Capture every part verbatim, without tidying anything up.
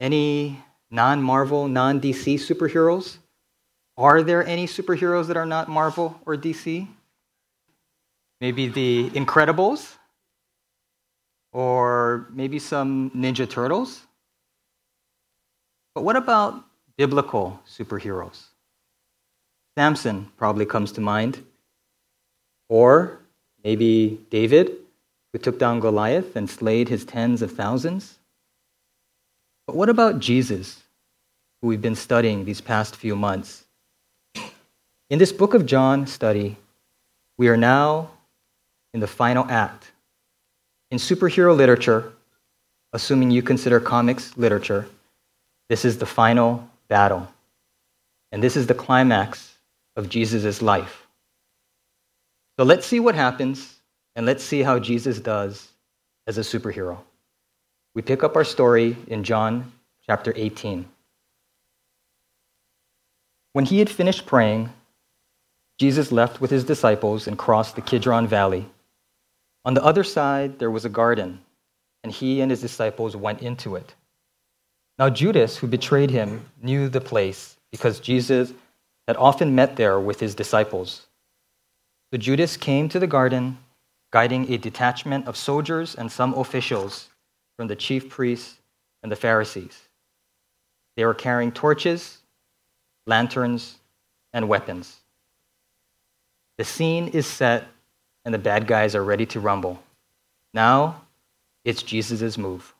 Any non-Marvel, non-D C superheroes? Are there any superheroes that are not Marvel or D C? Maybe the Incredibles? Or maybe some Ninja Turtles? But what about biblical superheroes? Samson probably comes to mind. Or maybe David, who took down Goliath and slayed his tens of thousands. But what about Jesus, who we've been studying these past few months? In this Book of John study, we are now in the final act. In superhero literature, assuming you consider comics literature, this is the final battle. And this is the climax of Jesus' life. So let's see what happens, and let's see how Jesus does as a superhero. We pick up our story in John chapter eighteen. When he had finished praying, Jesus left with his disciples and crossed the Kidron Valley. On the other side, there was a garden, and he and his disciples went into it. Now Judas, who betrayed him, knew the place, because Jesus had often met there with his disciples. So Judas came to the garden, guiding a detachment of soldiers and some officials from the chief priests and the Pharisees. They were carrying torches, lanterns, and weapons. The scene is set, and the bad guys are ready to rumble. Now, it's Jesus' move.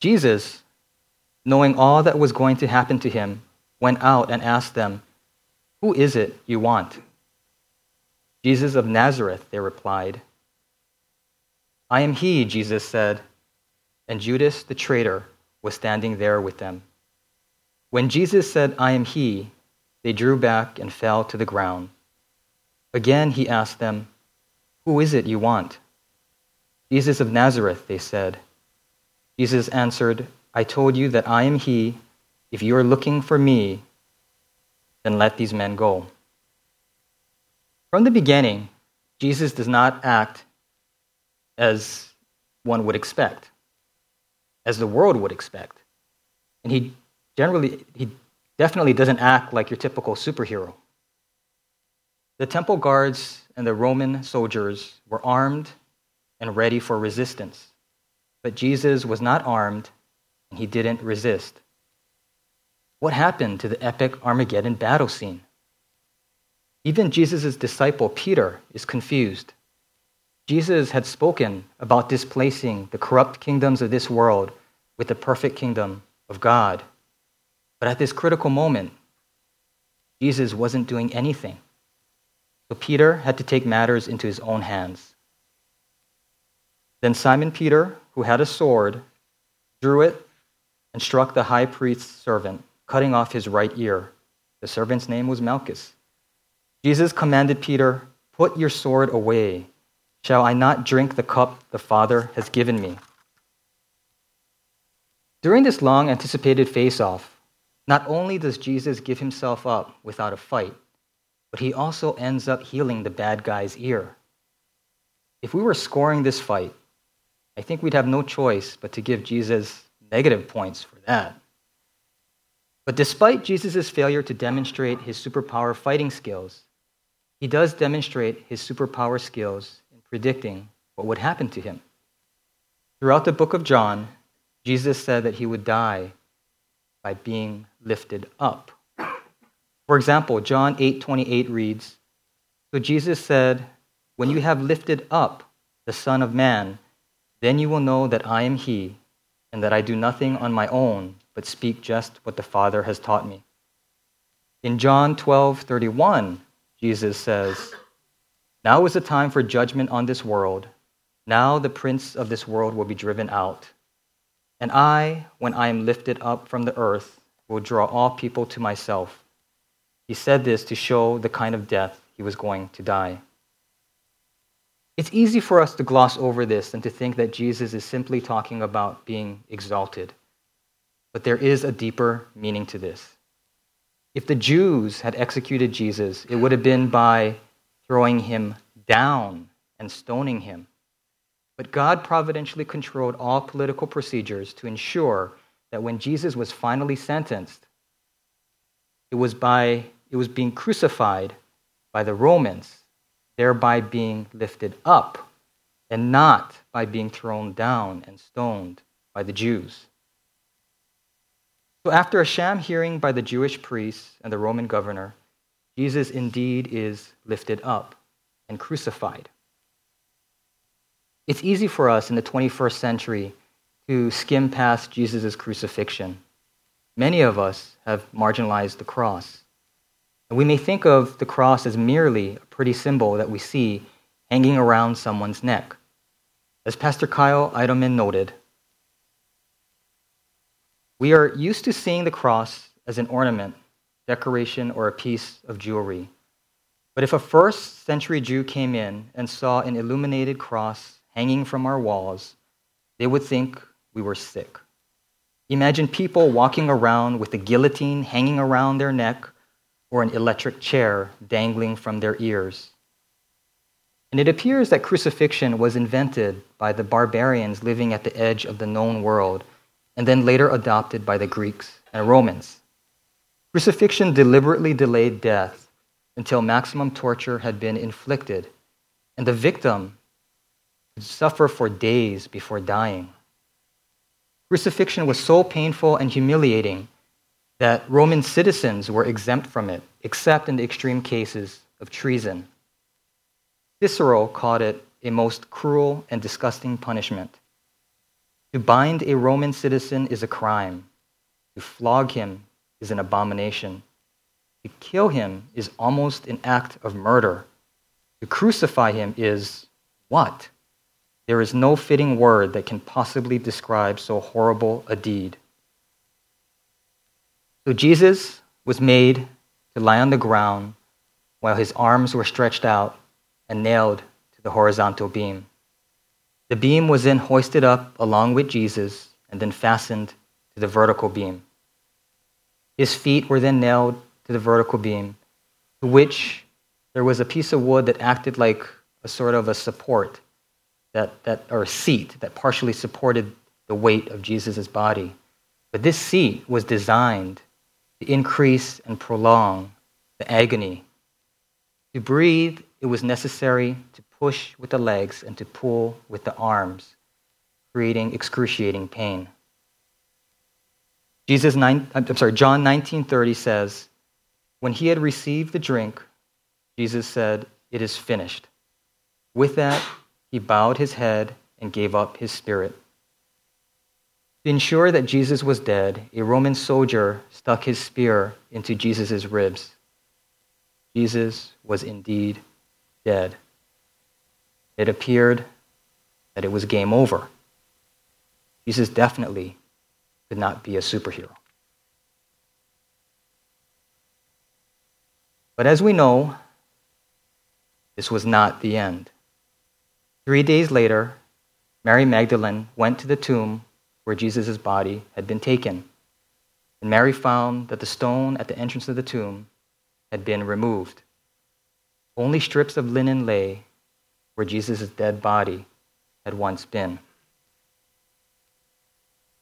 Jesus, knowing all that was going to happen to him, went out and asked them, "Who is it you want?" "Jesus of Nazareth," they replied. "I am he," Jesus said, and Judas the traitor was standing there with them. When Jesus said, "I am he," they drew back and fell to the ground. Again he asked them, "Who is it you want?" "Jesus of Nazareth," they said. Jesus answered, "I told you that I am he. If you are looking for me, then let these men go." From the beginning, Jesus does not act as one would expect, as the world would expect. And he generally, he definitely doesn't act like your typical superhero. The temple guards and the Roman soldiers were armed and ready for resistance. But Jesus was not armed, and he didn't resist. What happened to the epic Armageddon battle scene? Even Jesus' disciple Peter is confused. Jesus had spoken about displacing the corrupt kingdoms of this world with the perfect kingdom of God. But at this critical moment, Jesus wasn't doing anything. So Peter had to take matters into his own hands. Then Simon Peter, who had a sword, drew it and struck the high priest's servant, cutting off his right ear. The servant's name was Malchus. Jesus commanded Peter, "Put your sword away. Shall I not drink the cup the Father has given me?" During this long-anticipated face-off, not only does Jesus give himself up without a fight, but he also ends up healing the bad guy's ear. If we were scoring this fight, I think we'd have no choice but to give Jesus negative points for that. But despite Jesus' failure to demonstrate his superpower fighting skills, he does demonstrate his superpower skills in predicting what would happen to him. Throughout the Book of John, Jesus said that he would die by being lifted up. For example, John eight twenty-eight reads, "So Jesus said, 'When you have lifted up the Son of Man, then you will know that I am he, and that I do nothing on my own, but speak just what the Father has taught me.'" In John twelve thirty-one, Jesus says, "Now is the time for judgment on this world. Now the prince of this world will be driven out. And I, when I am lifted up from the earth, will draw all people to myself." He said this to show the kind of death he was going to die. It's easy for us to gloss over this and to think that Jesus is simply talking about being exalted. But there is a deeper meaning to this. If the Jews had executed Jesus, it would have been by throwing him down and stoning him. But God providentially controlled all political procedures to ensure that when Jesus was finally sentenced, it was by it was being crucified by the Romans, thereby being lifted up, and not by being thrown down and stoned by the Jews. So after a sham hearing by the Jewish priests and the Roman governor, Jesus indeed is lifted up and crucified. It's easy for us in the twenty-first century to skim past Jesus' crucifixion. Many of us have marginalized the cross. And we may think of the cross as merely a pretty symbol that we see hanging around someone's neck. As Pastor Kyle Eidelman noted, we are used to seeing the cross as an ornament, decoration, or a piece of jewelry. But if a first century Jew came in and saw an illuminated cross hanging from our walls, they would think we were sick. Imagine people walking around with a guillotine hanging around their neck or an electric chair dangling from their ears. And it appears that crucifixion was invented by the barbarians living at the edge of the known world and then later adopted by the Greeks and Romans. Crucifixion deliberately delayed death until maximum torture had been inflicted, and the victim would suffer for days before dying. Crucifixion was so painful and humiliating that Roman citizens were exempt from it, except in the extreme cases of treason. Cicero called it a most cruel and disgusting punishment. To bind a Roman citizen is a crime. To flog him is an abomination. To kill him is almost an act of murder. To crucify him is what? There is no fitting word that can possibly describe so horrible a deed. So Jesus was made to lie on the ground while his arms were stretched out and nailed to the horizontal beam. The beam was then hoisted up along with Jesus and then fastened to the vertical beam. His feet were then nailed to the vertical beam, to which there was a piece of wood that acted like a sort of a support, that, that or a seat that partially supported the weight of Jesus' body. But this seat was designed to increase and prolong the agony. To breathe, it was necessary to push with the legs and to pull with the arms, creating excruciating pain. Jesus, nine, I'm sorry, John nineteen thirty says, when he had received the drink, Jesus said, "It is finished." With that, he bowed his head and gave up his spirit. To ensure that Jesus was dead, a Roman soldier stuck his spear into Jesus' ribs. Jesus was indeed dead. It appeared that it was game over. Jesus definitely could not be a superhero. But as we know, this was not the end. Three days later, Mary Magdalene went to the tomb where Jesus' body had been taken, and Mary found that the stone at the entrance of the tomb had been removed. Only strips of linen lay where Jesus' dead body had once been.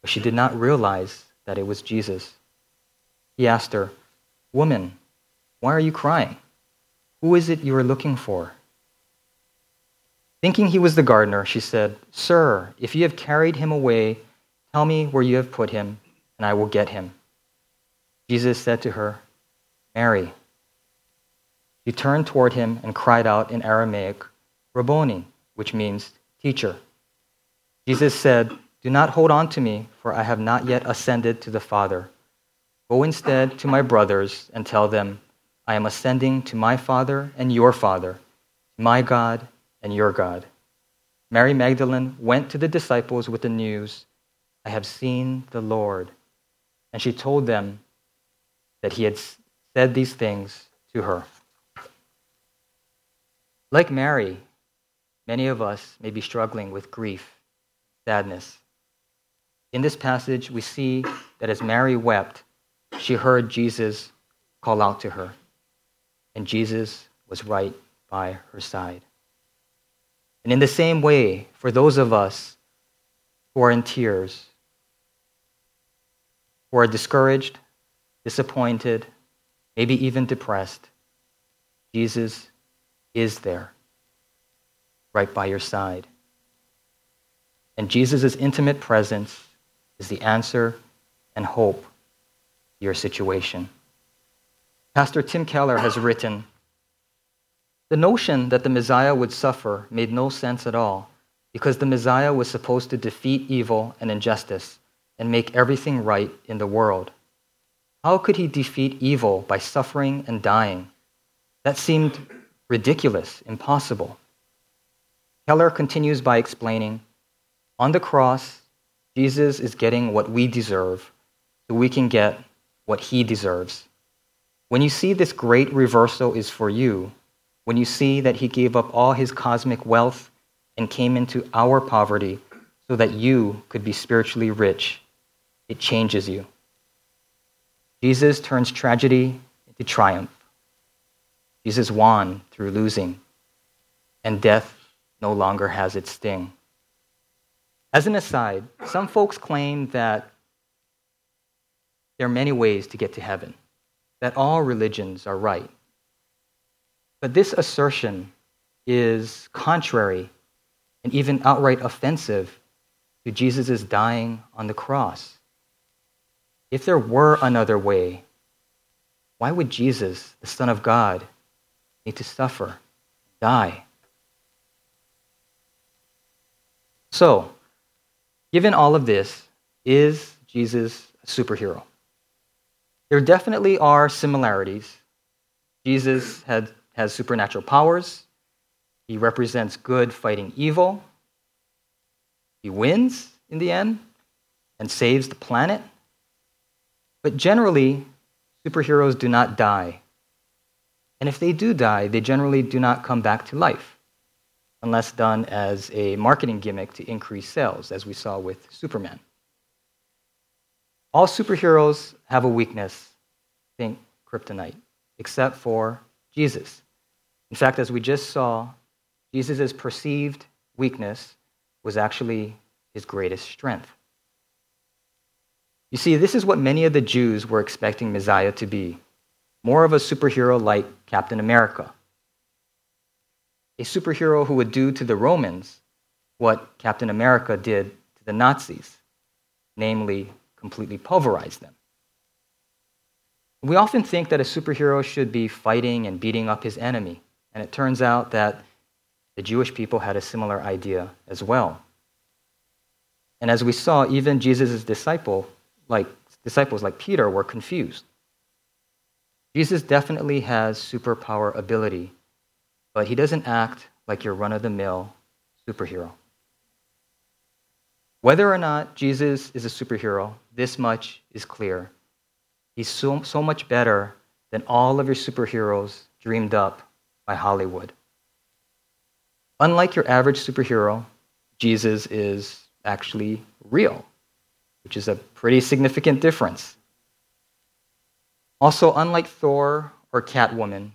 but she did not realize that it was Jesus. He asked her, "Woman, why are you crying? Who is it you are looking for?" Thinking he was the gardener, she said, "Sir, if you have carried him away, tell me where you have put him, and I will get him." Jesus said to her, "Mary." She turned toward him and cried out in Aramaic, "Rabboni," which means teacher. Jesus said, "Do not hold on to me, for I have not yet ascended to the Father. Go instead to my brothers and tell them, I am ascending to my Father and your Father, my God and your God. Mary Magdalene went to the disciples with the news, "I have seen the Lord." And she told them that he had said these things to her. Like Mary, many of us may be struggling with grief, sadness. In this passage, we see that as Mary wept, she heard Jesus call out to her, and Jesus was right by her side. And in the same way, for those of us who are in tears, who are discouraged, disappointed, maybe even depressed, Jesus is there, right by your side. And Jesus' intimate presence is the answer and hope to your situation. Pastor Tim Keller has written, "The notion that the Messiah would suffer made no sense at all, because the Messiah was supposed to defeat evil and injustice and make everything right in the world. How could he defeat evil by suffering and dying? That seemed ridiculous, impossible." Keller continues by explaining, "On the cross, Jesus is getting what we deserve, so we can get what he deserves. When you see this great reversal is for you, when you see that he gave up all his cosmic wealth and came into our poverty so that you could be spiritually rich, it changes you." Jesus turns tragedy into triumph. Jesus won through losing, and death no longer has its sting. As an aside, some folks claim that there are many ways to get to heaven, that all religions are right. But this assertion is contrary and even outright offensive to Jesus' dying on the cross. If there were another way, why would Jesus, the Son of God, need to suffer, die? So, given all of this, is Jesus a superhero? There definitely are similarities. Jesus had, has supernatural powers. He represents good fighting evil. He wins in the end and saves the planet. But generally, superheroes do not die. And if they do die, they generally do not come back to life, unless done as a marketing gimmick to increase sales, as we saw with Superman. All superheroes have a weakness, think kryptonite, except for Jesus. In fact, as we just saw, Jesus' perceived weakness was actually his greatest strength. You see, this is what many of the Jews were expecting Messiah to be, more of a superhero like Captain America, a superhero who would do to the Romans what Captain America did to the Nazis, namely, completely pulverize them. We often think that a superhero should be fighting and beating up his enemy, and it turns out that the Jewish people had a similar idea as well. And as we saw, even Jesus' disciple, like, disciples like Peter were confused. Jesus definitely has superpower ability, but he doesn't act like your run-of-the-mill superhero. Whether or not Jesus is a superhero, this much is clear. He's so, so much better than all of your superheroes dreamed up by Hollywood. Unlike your average superhero, Jesus is actually real, which is a pretty significant difference. Also, unlike Thor or Catwoman,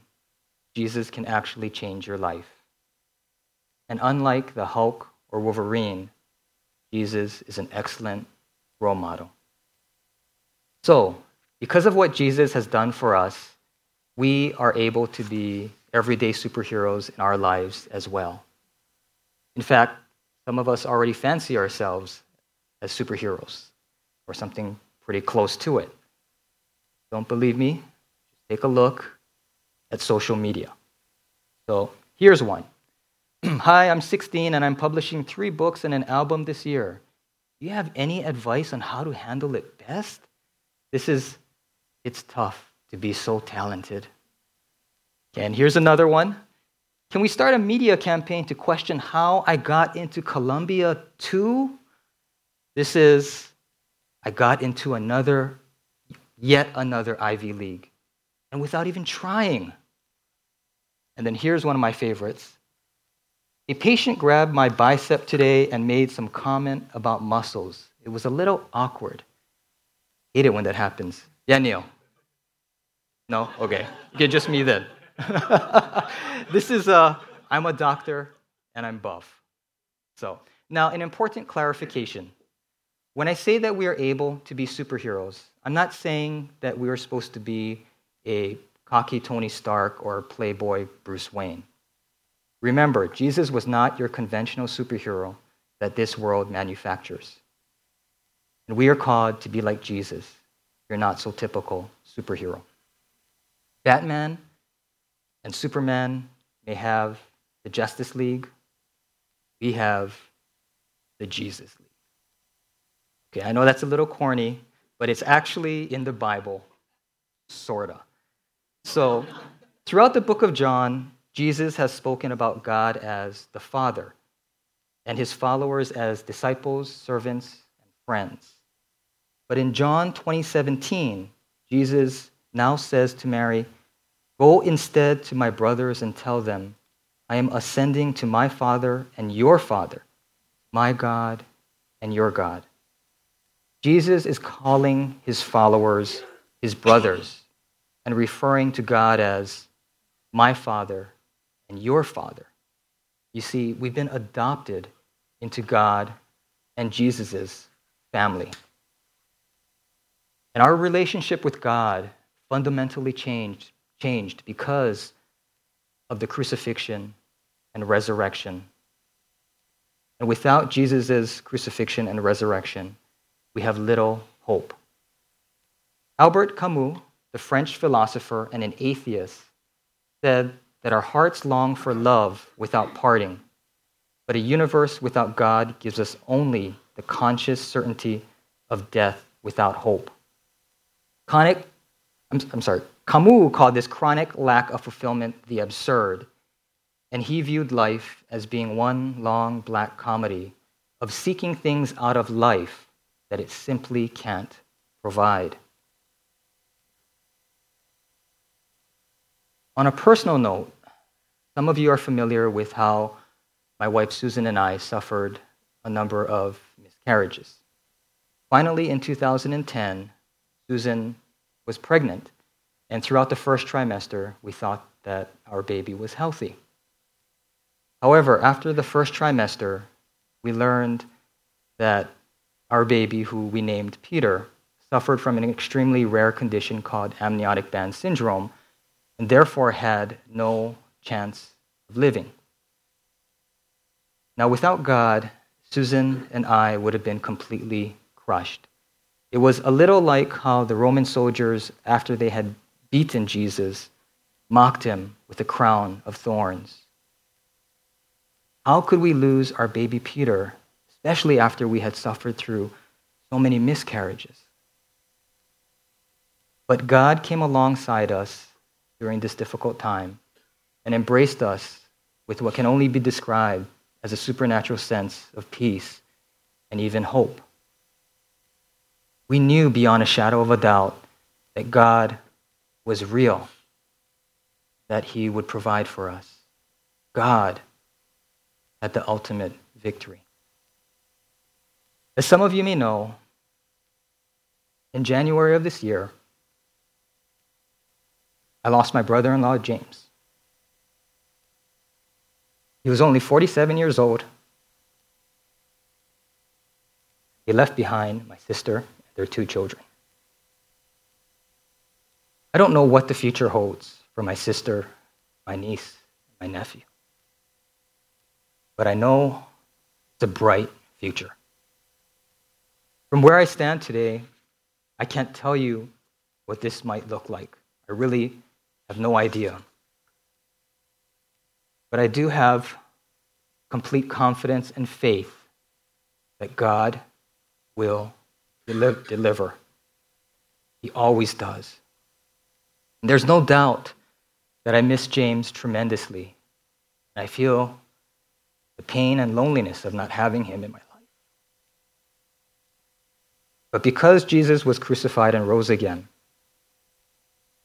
Jesus can actually change your life. And unlike the Hulk or Wolverine, Jesus is an excellent role model. So, because of what Jesus has done for us, we are able to be everyday superheroes in our lives as well. In fact, some of us already fancy ourselves as superheroes or something pretty close to it. Don't believe me? Take a look at social media. So here's one. "Hi, I'm sixteen and I'm publishing three books and an album this year. Do you have any advice on how to handle it best? This is, it's tough to be so talented." Okay, and here's another one. Can we start a media campaign to question how I got into Columbia too? This is, I got into another, yet another Ivy League, and without even trying. And then here's one of my favorites. A patient grabbed my bicep today and made some comment about muscles. It was a little awkward. Hate it when that happens. Yeah, Neil? No? Okay. Okay, just me then. This is a, I'm a doctor and I'm buff. So, now an important clarification. When I say that we are able to be superheroes, I'm not saying that we are supposed to be a cocky Tony Stark or playboy Bruce Wayne. Remember, Jesus was not your conventional superhero that this world manufactures. And we are called to be like Jesus, your not-so-typical superhero. Batman and Superman may have the Justice League. We have the Jesus League. Okay, I know that's a little corny, but it's actually in the Bible, sorta. So, throughout the book of John, Jesus has spoken about God as the Father and his followers as disciples, servants, and friends. But in John twenty seventeen, Jesus now says to Mary, "Go instead to my brothers and tell them, I am ascending to my Father and your Father, my God and your God." Jesus is calling his followers his brothers and referring to God as my Father and your Father. You see, we've been adopted into God and Jesus' family. And our relationship with God fundamentally changed, changed because of the crucifixion and resurrection. And without Jesus' crucifixion and resurrection, we have little hope. Albert Camus, the French philosopher and an atheist, said that our hearts long for love without parting, but a universe without God gives us only the conscious certainty of death without hope. Chronic, I'm, I'm sorry, Camus called this chronic lack of fulfillment the absurd, and he viewed life as being one long black comedy of seeking things out of life that it simply can't provide. On a personal note, some of you are familiar with how my wife Susan and I suffered a number of miscarriages. Finally, in two thousand ten, Susan was pregnant, and throughout the first trimester, we thought that our baby was healthy. However, after the first trimester, we learned that our baby, who we named Peter, suffered from an extremely rare condition called amniotic band syndrome, and therefore had no chance of living. Now, without God, Susan and I would have been completely crushed. It was a little like how the Roman soldiers, after they had beaten Jesus, mocked him with a crown of thorns. How could we lose our baby Peter, especially after we had suffered through so many miscarriages? But God came alongside us during this difficult time, and embraced us with what can only be described as a supernatural sense of peace and even hope. We knew beyond a shadow of a doubt that God was real, that he would provide for us. God had the ultimate victory. As some of you may know, in January of this year, I lost my brother-in-law, James. He was only forty-seven years old. He left behind my sister and their two children. I don't know what the future holds for my sister, my niece, and my nephew. But I know it's a bright future. From where I stand today, I can't tell you what this might look like. I really I have no idea. But I do have complete confidence and faith that God will deli- deliver. He always does. And there's no doubt that I miss James tremendously, And I feel the pain and loneliness of not having him in my life. But because Jesus was crucified and rose again,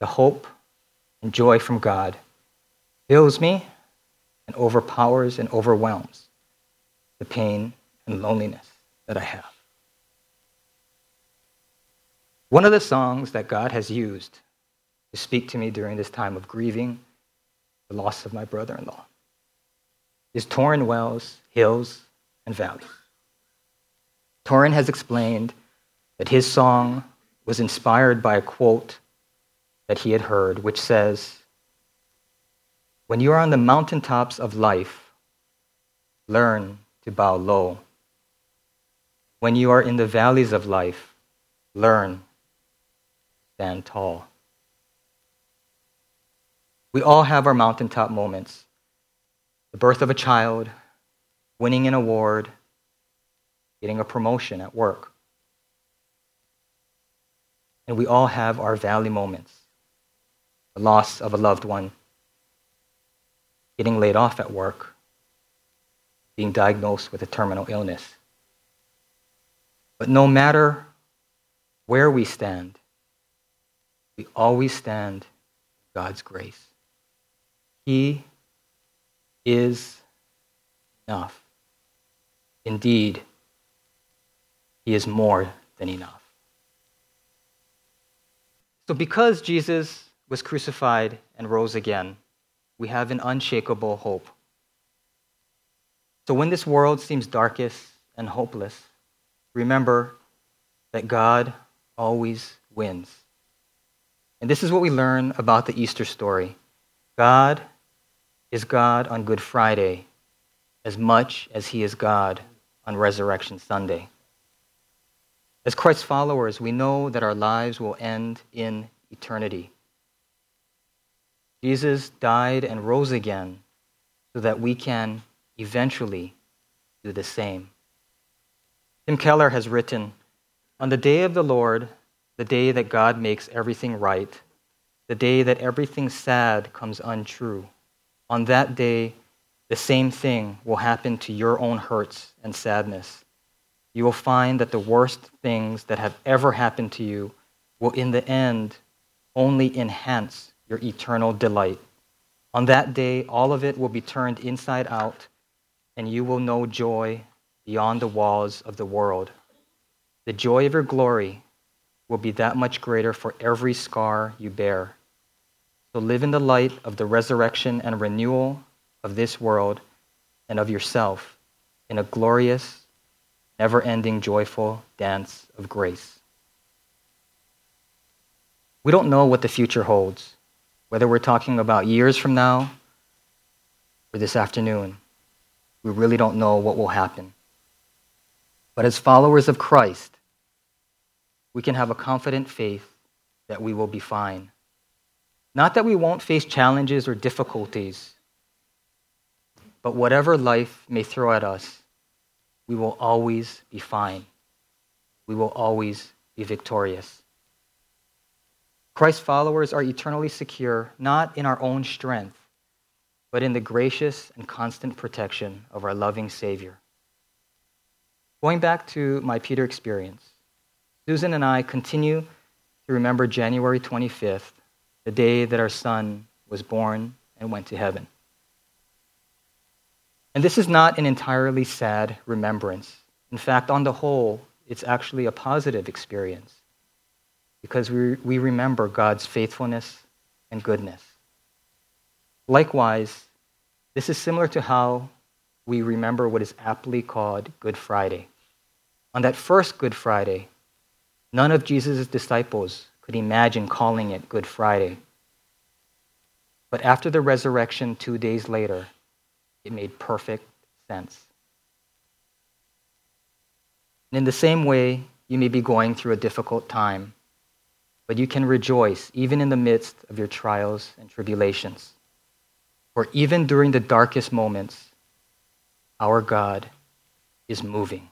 the hope and joy from God fills me and overpowers and overwhelms the pain and loneliness that I have. One of the songs that God has used to speak to me during this time of grieving the loss of my brother-in-law is Tauren Wells' Hills and Valleys. Tauren has explained that his song was inspired by a quote that he had heard, which says, "When you are on the mountaintops of life, learn to bow low. When you are in the valleys of life, learn to stand tall." We all have our mountaintop moments. The birth of a child, winning an award, getting a promotion at work. And we all have our valley moments. The loss of a loved one, getting laid off at work, being diagnosed with a terminal illness. But no matter where we stand, we always stand in God's grace. He is enough. Indeed, he is more than enough. So because Jesus was crucified and rose again, we have an unshakable hope. So when this world seems darkest and hopeless, remember that God always wins. And this is what we learn about the Easter story. God is God on Good Friday as much as he is God on Resurrection Sunday. As Christ's followers, we know that our lives will end in eternity. Jesus died and rose again so that we can eventually do the same. Tim Keller has written, "On the day of the Lord, the day that God makes everything right, the day that everything sad comes untrue, on that day, the same thing will happen to your own hurts and sadness. You will find that the worst things that have ever happened to you will in the end only enhance your eternal delight. On that day, all of it will be turned inside out, and you will know joy beyond the walls of the world. The joy of your glory will be that much greater for every scar you bear. So live in the light of the resurrection and renewal of this world and of yourself in a glorious, never-ending, joyful dance of grace." We don't know what the future holds, whether we're talking about years from now or this afternoon. We really don't know what will happen. But as followers of Christ, we can have a confident faith that we will be fine. Not that we won't face challenges or difficulties, but whatever life may throw at us, we will always be fine. We will always be victorious. Christ's followers are eternally secure, not in our own strength, but in the gracious and constant protection of our loving Savior. Going back to my Peter experience, Susan and I continue to remember January twenty-fifth, the day that our son was born and went to heaven. And this is not an entirely sad remembrance. In fact, on the whole, it's actually a positive experience because we, we remember God's faithfulness and goodness. Likewise, this is similar to how we remember what is aptly called Good Friday. On that first Good Friday, none of Jesus' disciples could imagine calling it Good Friday. But after the resurrection two days later, it made perfect sense. And in the same way, you may be going through a difficult time, but you can rejoice even in the midst of your trials and tribulations. For even during the darkest moments, our God is moving.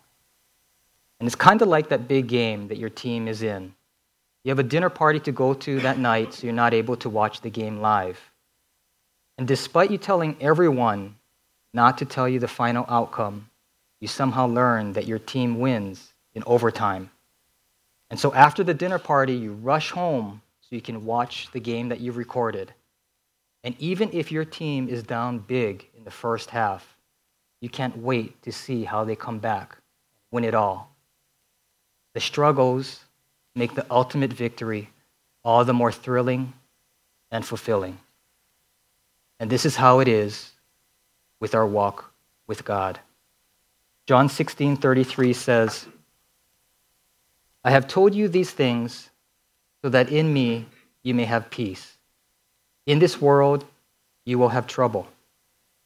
And it's kind of like that big game that your team is in. You have a dinner party to go to that night, so you're not able to watch the game live. And despite you telling everyone not to tell you the final outcome, you somehow learn that your team wins in overtime. And so after the dinner party, you rush home so you can watch the game that you recorded. And even if your team is down big in the first half, you can't wait to see how they come back, win it all. The struggles make the ultimate victory all the more thrilling and fulfilling. And this is how it is with our walk with God. John sixteen thirty-three says, I have told you these things so that in me you may have peace. In this world you will have trouble,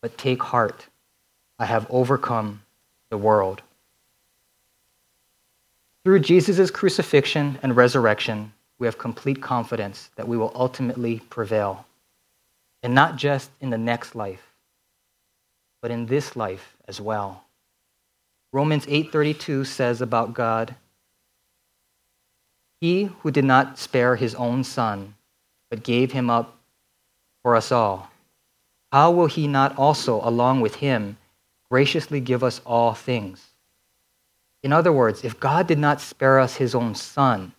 but take heart. I have overcome the world. Through Jesus' crucifixion and resurrection, we have complete confidence that we will ultimately prevail. And not just in the next life, but in this life as well. Romans eight thirty-two says about God, He who did not spare his own son, but gave him up for us all, how will he not also, along with him, graciously give us all things? In other words, if God did not spare us his own son,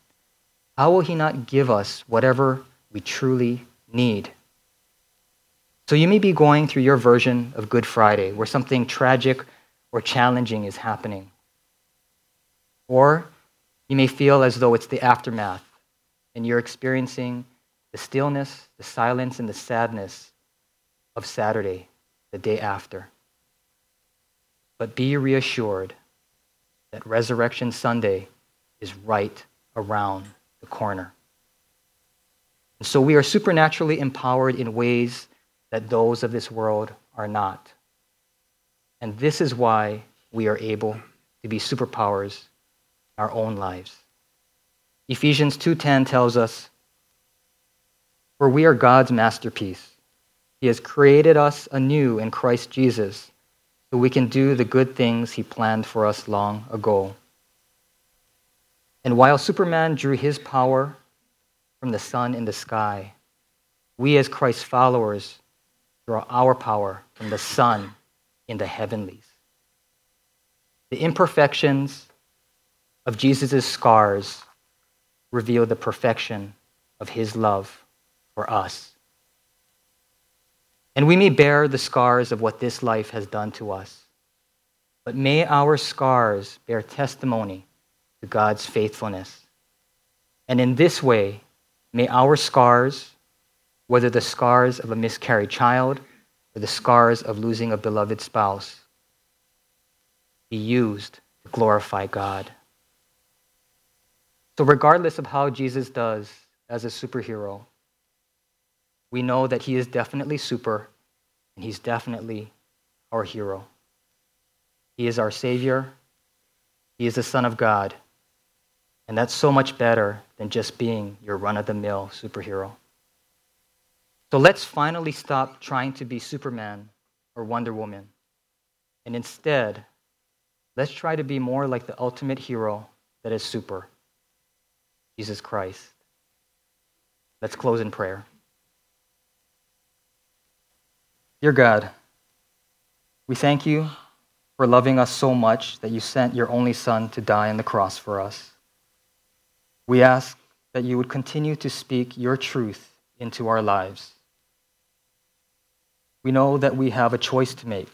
how will he not give us whatever we truly need? So you may be going through your version of Good Friday, where something tragic or challenging is happening. Or you may feel as though it's the aftermath, and you're experiencing the stillness, the silence, and the sadness of Saturday, the day after. But be reassured that Resurrection Sunday is right around the corner. And so we are supernaturally empowered in ways that those of this world are not. And this is why we are able to be superpowers in our own lives. Ephesians two ten tells us, For we are God's masterpiece. He has created us anew in Christ Jesus, so we can do the good things he planned for us long ago. And while Superman drew his power from the sun in the sky, we as Christ's followers draw our power from the sun in the heavenlies. The imperfections of Jesus' scars reveal the perfection of his love for us. And we may bear the scars of what this life has done to us, but may our scars bear testimony to God's faithfulness. And in this way, may our scars, whether the scars of a miscarried child or the scars of losing a beloved spouse, be used to glorify God. So regardless of how Jesus does as a superhero, we know that he is definitely super, and he's definitely our hero. He is our Savior. He is the Son of God. And that's so much better than just being your run-of-the-mill superhero. So let's finally stop trying to be Superman or Wonder Woman. And instead, let's try to be more like the ultimate hero that is super, Jesus Christ. Let's close in prayer. Dear God, we thank you for loving us so much that you sent your only Son to die on the cross for us. We ask that you would continue to speak your truth into our lives. We know that we have a choice to make,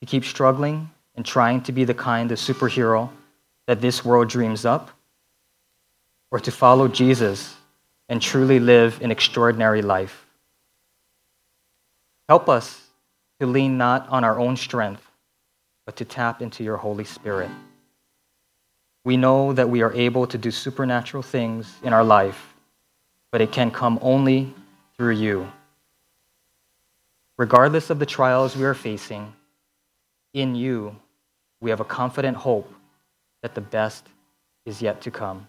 to keep struggling and trying to be the kind of superhero that this world dreams up, or to follow Jesus and truly live an extraordinary life. Help us to lean not on our own strength, but to tap into your Holy Spirit. We know that we are able to do supernatural things in our life, but it can come only through you. Regardless of the trials we are facing, in you we have a confident hope that the best is yet to come.